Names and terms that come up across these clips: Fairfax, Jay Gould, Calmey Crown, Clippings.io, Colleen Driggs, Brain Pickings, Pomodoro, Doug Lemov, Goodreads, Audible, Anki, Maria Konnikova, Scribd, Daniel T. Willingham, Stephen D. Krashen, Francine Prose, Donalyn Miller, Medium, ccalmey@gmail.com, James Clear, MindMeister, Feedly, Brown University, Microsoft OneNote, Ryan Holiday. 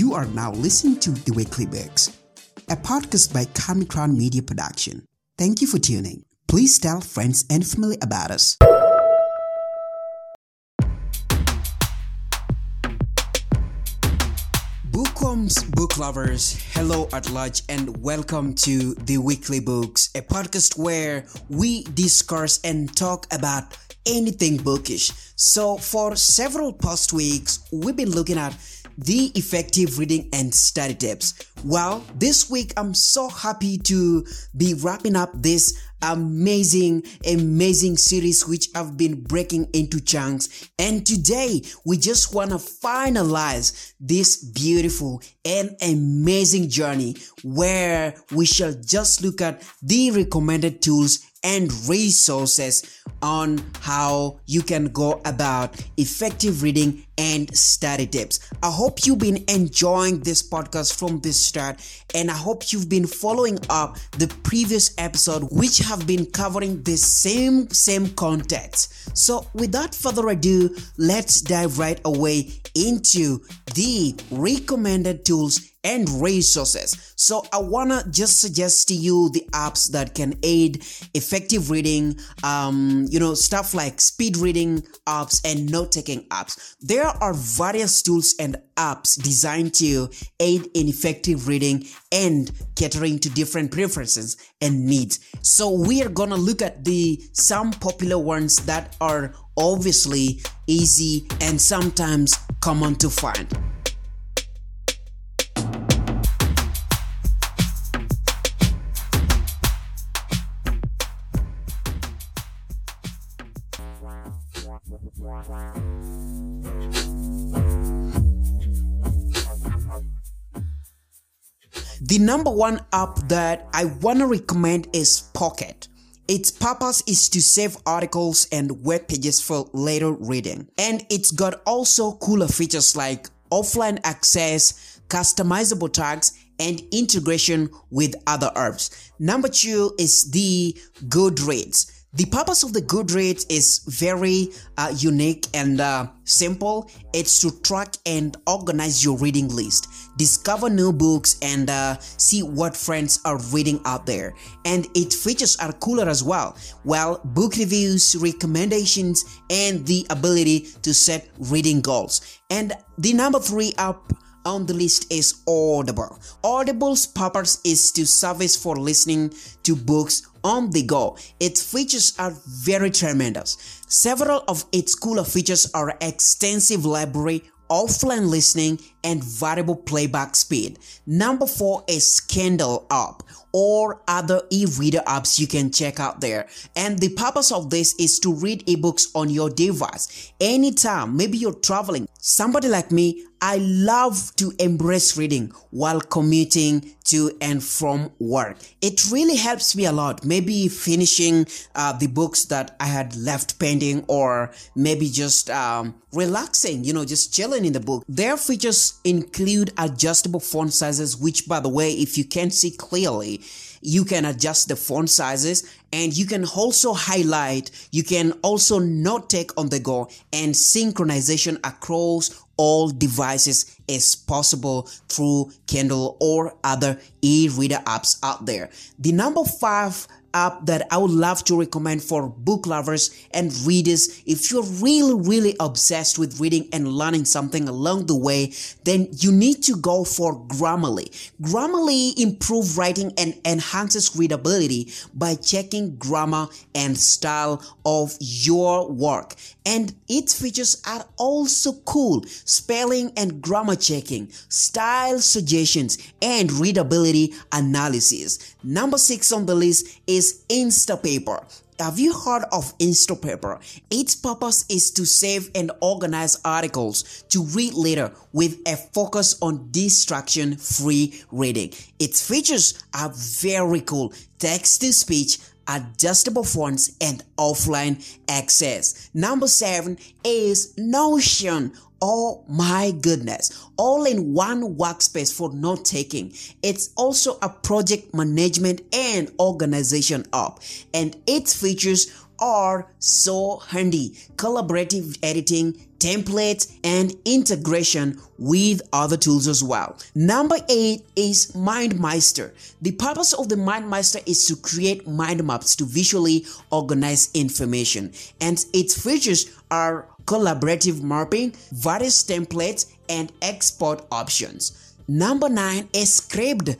You are now listening to The Weekly Books, a podcast by Calmey Crown Media Production. Thank you for tuning. Please tell friends and family about us. Bookworms, book lovers, hello at large, and welcome to The Weekly Books, a podcast where we discuss and talk about anything bookish. So for several past weeks, we've been looking at the effective reading and study tips. Well, this week I'm so happy to be wrapping up this amazing series which I've been breaking into chunks, and today we just want to finalize this beautiful and amazing journey where we shall just look at the recommended tools and resources on how you can go about effective reading and study tips. I hope you've been enjoying this podcast from the start, and I hope you've been following up the previous episode which have been covering the same content. So without further ado, let's dive right away into the recommended tools and resources. So I wanna just suggest to you the apps that can aid effective reading, stuff like speed reading apps and note-taking apps. There are various tools and apps designed to aid in effective reading and catering to different preferences and needs. So we are gonna look at some popular ones that are obviously easy and sometimes common to find. The number one app that I want to recommend is Pocket. Its purpose is to save articles and web pages for later reading. And it's got also cooler features like offline access, customizable tags, and integration with other apps. Number two is the Goodreads. The purpose of the Goodreads is very unique and simple. It's to track and organize your reading list, discover new books, and see what friends are reading out there. And its features are cooler as well. Well, book reviews, recommendations, and the ability to set reading goals. And the number three app on the list is Audible. Audible's purpose is to service for listening to books on the go. Its features are very tremendous. Several of its cooler features are extensive library, offline listening, and variable playback speed. Number four is Kindle app or other e-reader apps you can check out there. And the purpose of this is to read ebooks on your device. Anytime, maybe you're traveling. Somebody like me, I love to embrace reading while commuting to and from work. It really helps me a lot. Maybe finishing the books that I had left pending, or maybe just relaxing, just chilling in the book. Their features include adjustable font sizes, which, by the way, if you can't see clearly, you can adjust the font sizes, and you can also highlight, you can also note take on the go, and synchronization across all devices is possible through Kindle or other e-reader apps out there. The number five app that I would love to recommend for book lovers and readers, if you're really obsessed with reading and learning something along the way, then you need to go for Grammarly. Grammarly improves writing and enhances readability by checking grammar and style of your work. And its features are also cool. Spelling and grammar checking, style suggestions, and readability analysis. Number six on the list is Instapaper. Have you heard of Instapaper? Its purpose is to save and organize articles to read later with a focus on distraction-free reading. Its features are very cool. Text-to-speech, adjustable fonts, and offline access. Number seven is Notion. Oh my goodness, all-in-one workspace for note-taking. It's also a project management and organization app, and its features are so handy: collaborative editing, templates, and integration with other tools as well. Number 8 is MindMeister. The purpose of the MindMeister is to create mind maps to visually organize information, and its features are collaborative mapping, various templates, and export options. Number 9 is Scribd.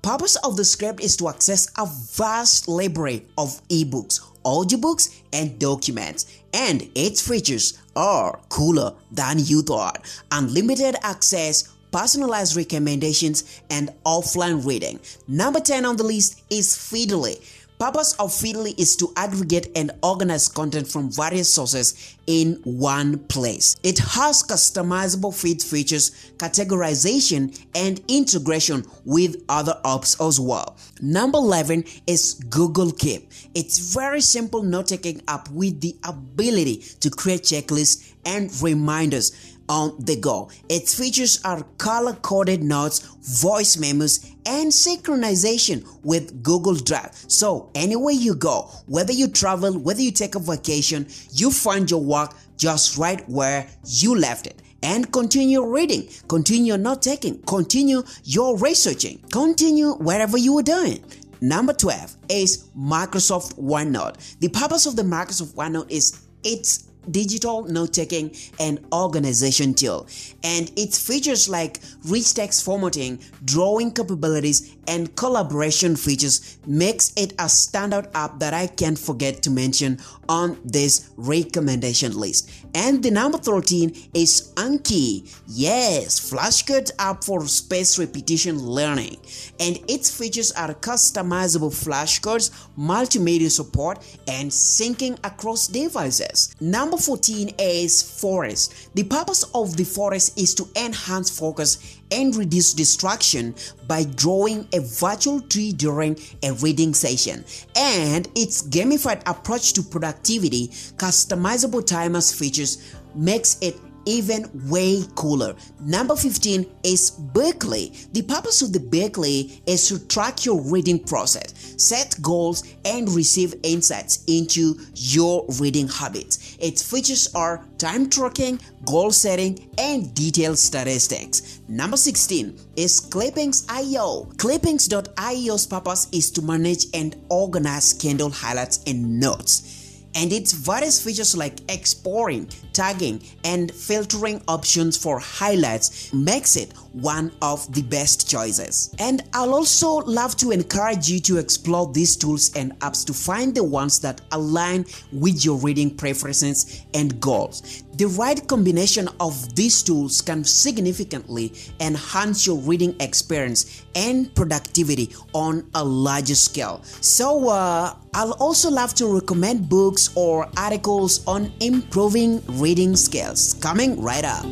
Purpose of the Scribd is to access a vast library of ebooks, audiobooks, and documents, and its features are cooler than you thought: unlimited access, personalized recommendations, and offline reading. Number 10 on the list is Feedly. Purpose of Feedly is to aggregate and organize content from various sources in one place. It has customizable feed features, categorization, and integration with other apps as well. Number 11 is Google Keep. It's very simple note-taking app with the ability to create checklists and reminders on the go. Its features are color-coded notes, voice memos, and synchronization with Google Drive. So anywhere you go, whether you travel, whether you take a vacation, you find your work just right where you left it. And continue reading, continue note-taking, continue your researching, continue wherever you were doing. Number 12 is Microsoft OneNote. The purpose of the Microsoft OneNote is its digital note-taking and organization tool, and its features like rich text formatting, drawing capabilities, and collaboration features makes it a standout app that I can't forget to mention on this recommendation list. And the number 13 is Anki. Yes, flashcards app for spaced repetition learning, and its features are customizable flashcards, multimedia support, and syncing across devices. Number 14 is Forest. The purpose of the Forest is to enhance focus and reduce distraction by drawing a virtual tree during a reading session, and its gamified approach to productivity, customizable timers features makes it even way cooler. Number 15 is Berkeley. The purpose of the Berkeley is to track your reading process, set goals, and receive insights into your reading habits. Its features are time tracking, goal setting, and detailed statistics. Number 16 is Clippings.io. Clippings.io's purpose is to manage and organize Kindle highlights and notes, and its various features like exporting, tagging, and filtering options for highlights makes it one of the best choices. And I'll also love to encourage you to explore these tools and apps to find the ones that align with your reading preferences and goals. The right combination of these tools can significantly enhance your reading experience and productivity on a larger scale. So I'll also love to recommend books or articles on improving reading skills coming right up.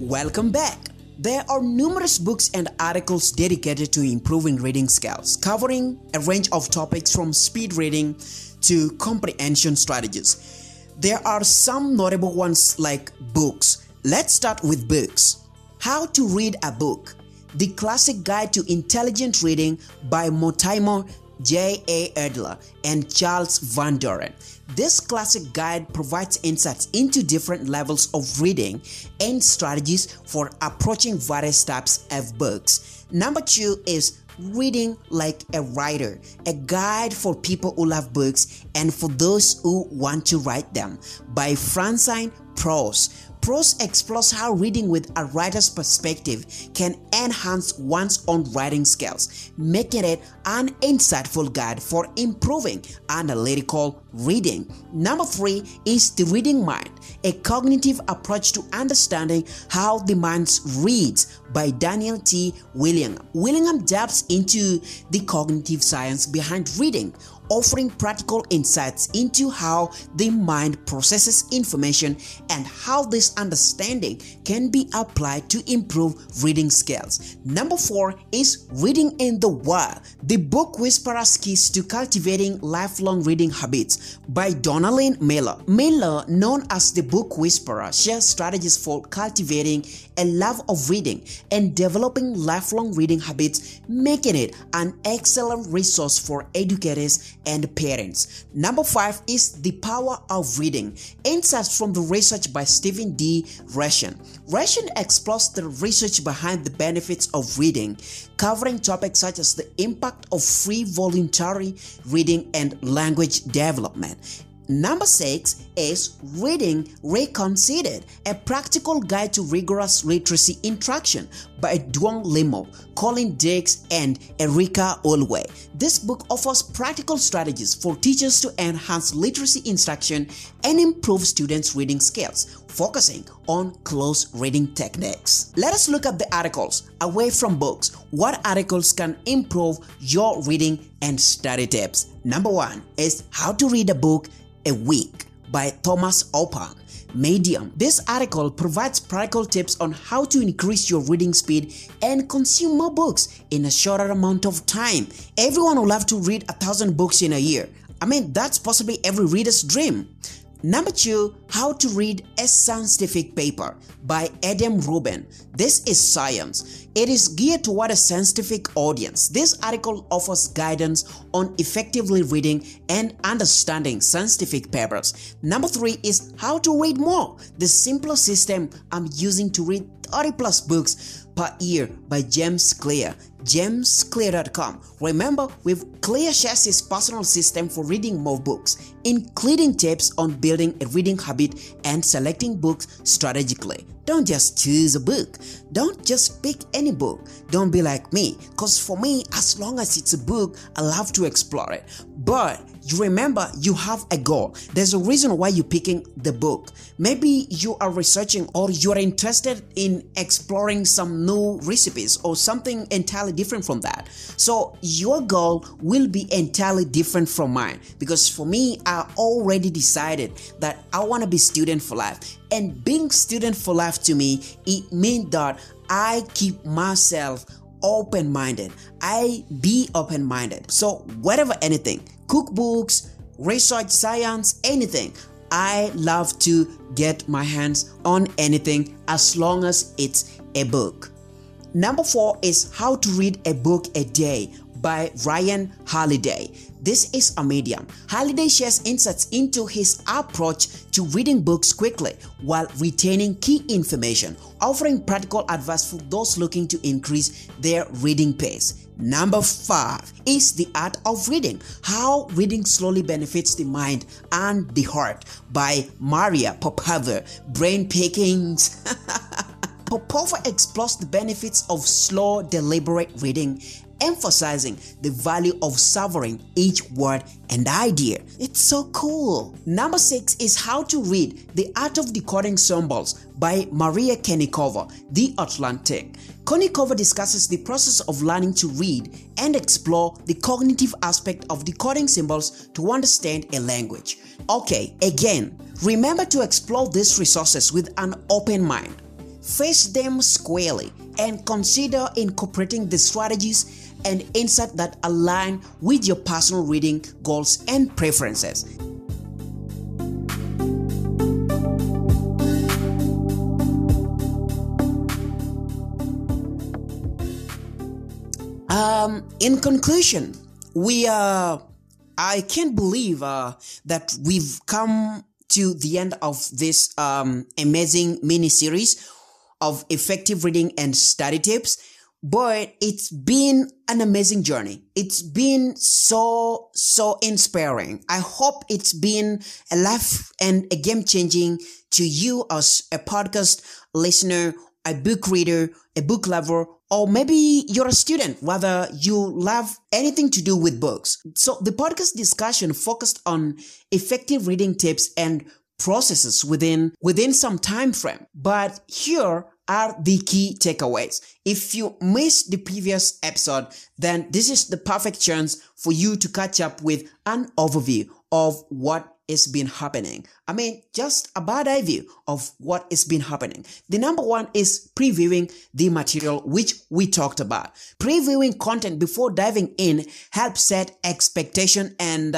Welcome back. There are numerous books and articles dedicated to improving reading skills, covering a range of topics from speed reading to comprehension strategies. There are some notable ones like books. Let's start with books. How to Read a Book: The Classic Guide to Intelligent Reading by Mortimer J. A. Erdler and Charles Van Doren. This classic guide provides insights into different levels of reading and strategies for approaching various types of books. Number 2 is Reading Like a Writer, a guide for people who love books and for those who want to write them, by Francine Prose. Prose explores how reading with a writer's perspective can enhance one's own writing skills, making it an insightful guide for improving analytical reading. Number 3 is The Reading Mind, a cognitive approach to understanding how the mind reads, by Daniel T. Willingham. Willingham delves into the cognitive science behind reading, offering practical insights into how the mind processes information and how this understanding can be applied to improve reading skills. Number 4 is Reading in the Wild: The Book Whisperer's Keys to Cultivating Lifelong Reading Habits by Donalyn Miller. Miller, known as As the Book Whisperer shares strategies for cultivating a love of reading and developing lifelong reading habits, making it an excellent resource for educators and parents. Number 5 is The Power of Reading, insights from the research by Stephen D. Krashen. Krashen explores the research behind the benefits of reading, covering topics such as the impact of free voluntary reading and language development. Number 6 is Reading Reconsidered, a practical guide to rigorous literacy instruction by Doug Lemov, Colleen Driggs, and Erica Woolway. This book offers practical strategies for teachers to enhance literacy instruction and improve students' reading skills, focusing on close reading techniques. Let us look at the articles away from books. What articles can improve your reading and study tips? Number 1 is How to Read a Book a Week by Thomas Oppen, Medium. This article provides practical tips on how to increase your reading speed and consume more books in a shorter amount of time. Everyone will have to read 1,000 books in a year. I mean, that's possibly every reader's dream. Number 2, How to Read a Scientific Paper by Adam Rubin. This is science. It is geared toward a scientific audience. This article offers guidance on effectively reading and understanding scientific papers. Number 3 is How to Read More, the simpler system I'm using to read 30 plus books per year by James Clear. JamesClear.com. Remember, we've Clear shares his personal system for reading more books, including tips on building a reading habit and selecting books strategically. Don't just choose a book. Don't just pick any book. Don't be like me, because for me, as long as it's a book, I love to explore it. But you remember, you have a goal. There's a reason why you're picking the book. Maybe you are researching or you're interested in exploring some new recipes or something entirely different from that. So your goal will be entirely different from mine, because for me, I already decided that I want to be student for life. And being student for life to me, it means that I keep myself open-minded. I be open-minded. So whatever, anything, cookbooks, research, science, anything. I love to get my hands on anything as long as it's a book. Number 4 is How to Read a Book a Day by Ryan Holiday. This is a Medium. Holiday shares insights into his approach to reading books quickly while retaining key information, offering practical advice for those looking to increase their reading pace. Number 5 is The Art of Reading, How Reading Slowly Benefits the Mind and the Heart by Maria Popova, Brain Pickings. Popova explores the benefits of slow, deliberate reading, emphasizing the value of savoring each word and idea. It's so cool. Number 6 is How to Read The Art of Decoding Symbols by Maria Konnikova, The Atlantic. Konnikova discusses the process of learning to read and explore the cognitive aspect of decoding symbols to understand a language. Okay, again, remember to explore these resources with an open mind. Face them squarely and consider incorporating the strategies and insights that align with your personal reading goals and preferences. In conclusion, I can't believe that we've come to the end of this amazing mini-series of effective reading and study tips, but it's been an amazing journey. It's been so inspiring. I hope it's been a life and a game changing to you as a podcast listener, a book reader, a book lover, or maybe you're a student, whether you love anything to do with books. So the podcast discussion focused on effective reading tips and processes within some time frame. But here are the key takeaways. If you missed the previous episode, then this is the perfect chance for you to catch up with an overview of what has been happening. I mean, just a bad overview of what has been happening. The number 1 is previewing the material, which we talked about. Previewing content before diving in helps set expectation and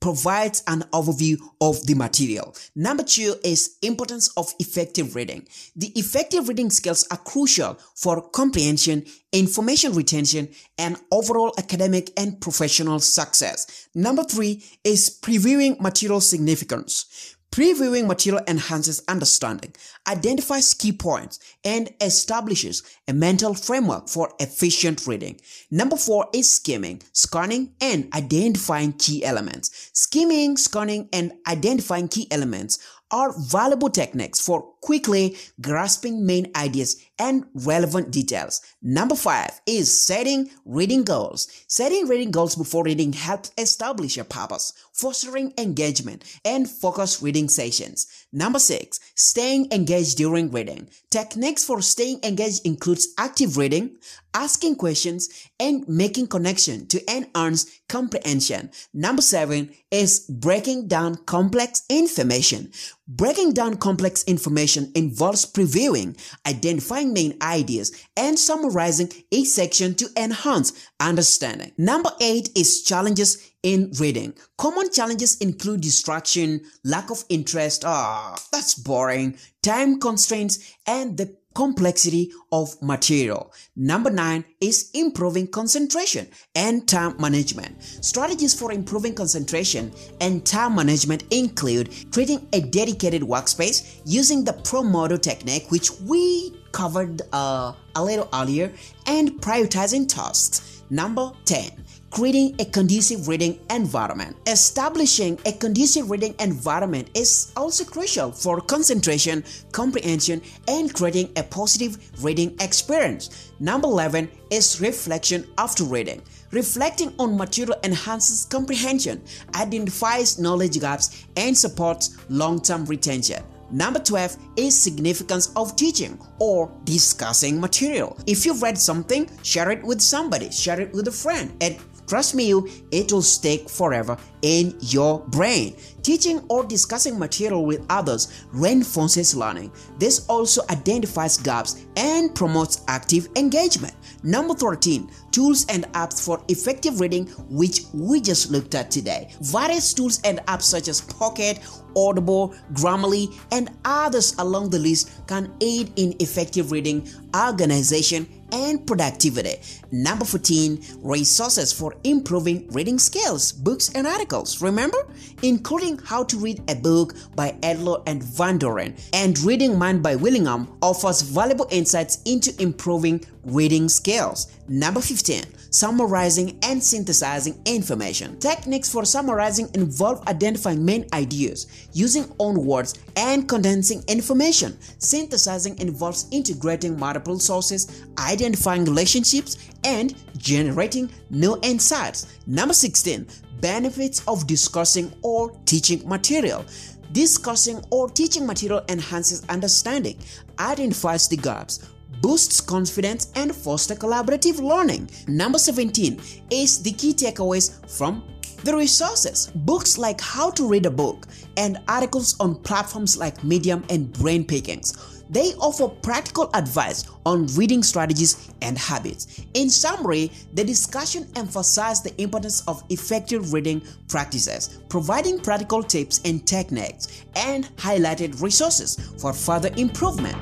provides an overview of the material. Number two is importance of effective reading. The effective reading skills are crucial for comprehension, information retention, and overall academic and professional success. Number three is previewing material significance. Previewing material enhances understanding, identifies key points, and establishes a mental framework for efficient reading. Number four is skimming, scanning, and identifying key elements. Skimming, scanning, and identifying key elements are valuable techniques for quickly grasping main ideas and relevant details. Number five is setting reading goals. Setting reading goals before reading helps establish a purpose, fostering engagement, and focus reading sessions. Number six, staying engaged during reading. Techniques for staying engaged includes active reading, asking questions, and making connection to enhance comprehension. Number seven is breaking down complex information. Breaking down complex information involves previewing, identifying main ideas, and summarizing each section to enhance understanding. Number eight is challenges in reading. Common challenges include distraction, lack of interest, that's boring, time constraints, and the complexity of material. Number nine is improving concentration and time management. Strategies for improving concentration and time management include creating a dedicated workspace using the Pomodoro technique, which we covered a little earlier, and prioritizing tasks. Number 10. Creating a conducive reading environment. Establishing a conducive reading environment is also crucial for concentration, comprehension, and creating a positive reading experience. Number 11 is reflection after reading. Reflecting on material enhances comprehension, identifies knowledge gaps, and supports long-term retention. Number 12 is significance of teaching or discussing material. If you've read something, share it with somebody, share it with a friend. Trust me, it will stick forever in your brain. Teaching or discussing material with others reinforces learning. This also identifies gaps and promotes active engagement. Number 13, tools and apps for effective reading, which we just looked at today. Various tools and apps such as Pocket, Audible, Grammarly, and others along the list can aid in effective reading, organization, and productivity. Number 14, resources for improving reading skills, books and articles. Remember, including How to Read a Book by Erdler and Van Doren and Reading Mind by Willingham offers valuable insights into improving reading skills. Number 15, summarizing and synthesizing information. Techniques for summarizing involve identifying main ideas, using own words, and condensing information. Synthesizing involves integrating multiple sources, identifying relationships, and generating new insights. Number 16, benefits of discussing or teaching material. Discussing or teaching material enhances understanding, identifies the gaps, boosts confidence, and foster collaborative learning. Number 17 is the key takeaways from the resources. Books like How to Read a Book and articles on platforms like Medium and Brain Pickings. They offer practical advice on reading strategies and habits. In summary, the discussion emphasized the importance of effective reading practices, providing practical tips and techniques, and highlighted resources for further improvement.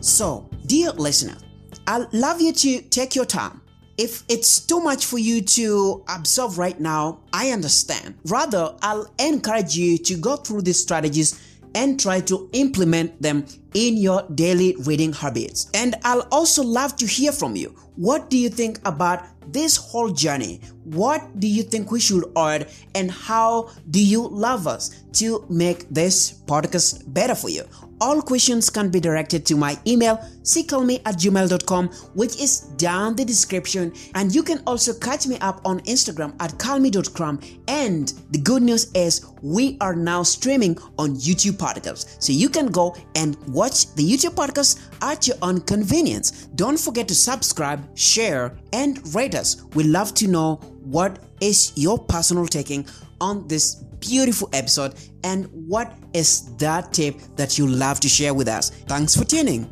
So, dear listener, I'd love you to take your time. If it's too much for you to absorb right now, I understand. Rather, I'll encourage you to go through these strategies and try to implement them in your daily reading habits. And I'll also love to hear from you. What do you think about this whole journey? What do you think we should add? And how do you love us to make this podcast better for you? All questions can be directed to my email, ccalmey@gmail.com, which is down the description. And you can also catch me up on Instagram at calmey.crown. And the good news is we are now streaming on YouTube podcasts. So you can go and watch the YouTube podcast at your own convenience. Don't forget to subscribe, share, and rate us. We'd love to know what is your personal taking on this beautiful episode and what is that tip that you love to share with us. Thanks for tuning.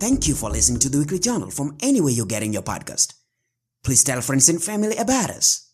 Thank you for listening to the Weekly Journal from anywhere you're getting your podcast. Please tell friends and family about us.